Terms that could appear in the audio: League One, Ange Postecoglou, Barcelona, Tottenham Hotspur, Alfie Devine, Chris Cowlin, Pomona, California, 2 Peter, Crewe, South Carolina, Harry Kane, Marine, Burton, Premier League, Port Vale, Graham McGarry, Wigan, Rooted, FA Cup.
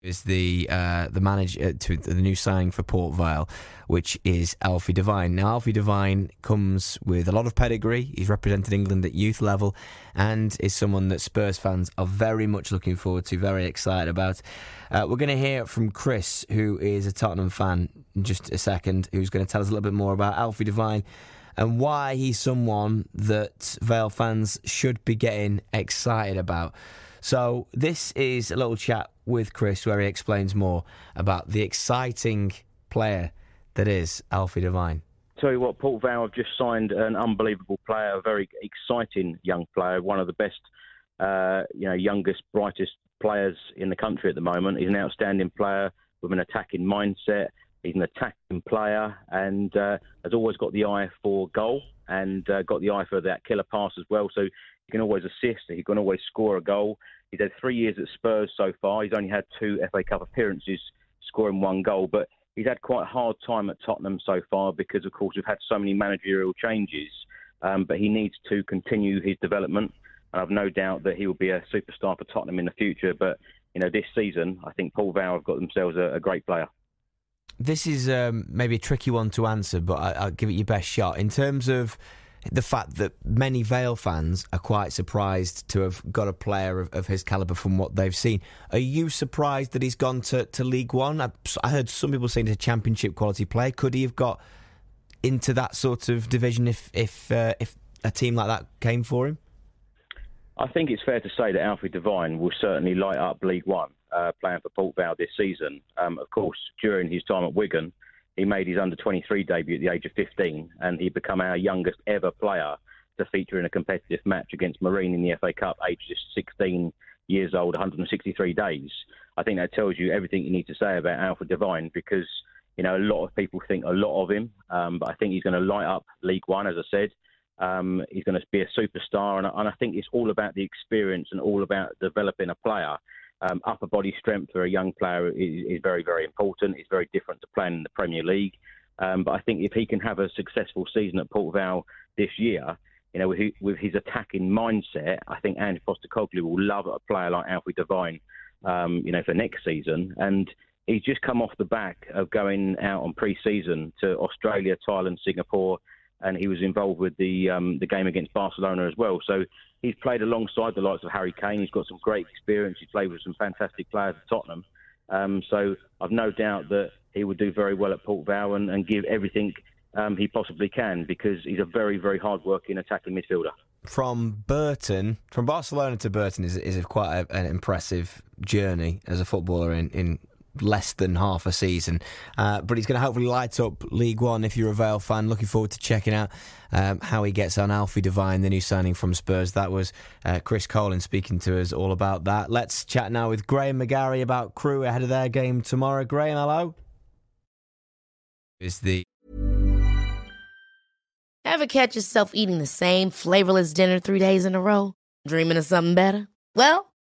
Is the manager to the new signing for Port Vale, which is Alfie Devine. Now, Alfie Devine comes with a lot of pedigree. He's represented England at youth level and is someone that Spurs fans are very much looking forward to, very excited about. We're going to hear from Chris, who is a Tottenham fan, in just a second, who's going to tell us a little bit more about Alfie Devine and why he's someone that Vale fans should be getting excited about. So this is a little chat with Chris where he explains more about the exciting player that is Alfie Devine. Tell you what, Port Vale have just signed an unbelievable player, a very exciting young player, one of the best, youngest, brightest players in the country at the moment. He's an outstanding player with an attacking mindset. He's an attacking player and has always got the eye for goal and got the eye for that killer pass as well. So he can always assist. He can always score a goal. He's had 3 years at Spurs so far. He's only had 2 FA Cup appearances, scoring 1 goal. But he's had quite a hard time at Tottenham so far because, of course, we've had so many managerial changes. But he needs to continue his development. And I've no doubt that he will be a superstar for Tottenham in the future. But, you know, this season, I think Port Vale have got themselves a great player. This is maybe a tricky one to answer, but I'll give it your best shot. In terms of the fact that many Vale fans are quite surprised to have got a player of his calibre from what they've seen. Are you surprised that he's gone to League One? I heard some people saying he's a championship quality player. Could he have got into that sort of division if a team like that came for him? I think it's fair to say that Alfie Devine will certainly light up League One playing for Port Vale this season. Of course, during his time at Wigan, he made his under-23 debut at the age of 15 and he became our youngest ever player to feature in a competitive match against Marine in the FA Cup, aged just 16 years old, 163 days. I think that tells you everything you need to say about Alfie Devine because, you know, a lot of people think a lot of him, but I think he's going to light up League One, as I said. He's going to be a superstar and I think it's all about the experience and all about developing a player. Upper body strength for a young player is very, very important. It's very different to playing in the Premier League. But I think if he can have a successful season at Port Vale this year, you know, with his attacking mindset, I think Ange Postecoglou will love a player like Alfie Devine, for next season. And he's just come off the back of going out on pre-season to Australia, Thailand, Singapore, and he was involved with the game against Barcelona as well. So he's played alongside the likes of Harry Kane. He's got some great experience. He's played with some fantastic players at Tottenham. So I've no doubt that he will do very well at Port Vale and give everything he possibly can because he's a very, very hard-working attacking midfielder. From Barcelona to Burton is quite an impressive journey as a footballer in less than half a season. But he's going to hopefully light up League One if you're a Vale fan. Looking forward to checking out how he gets on. Alfie Devine, the new signing from Spurs. That was Chris Cowlin speaking to us all about that. Let's chat now with Graham McGarry about Crewe ahead of their game tomorrow. Graham, hello. Ever catch yourself eating the same flavourless dinner 3 days in a row? Dreaming of something better? Well,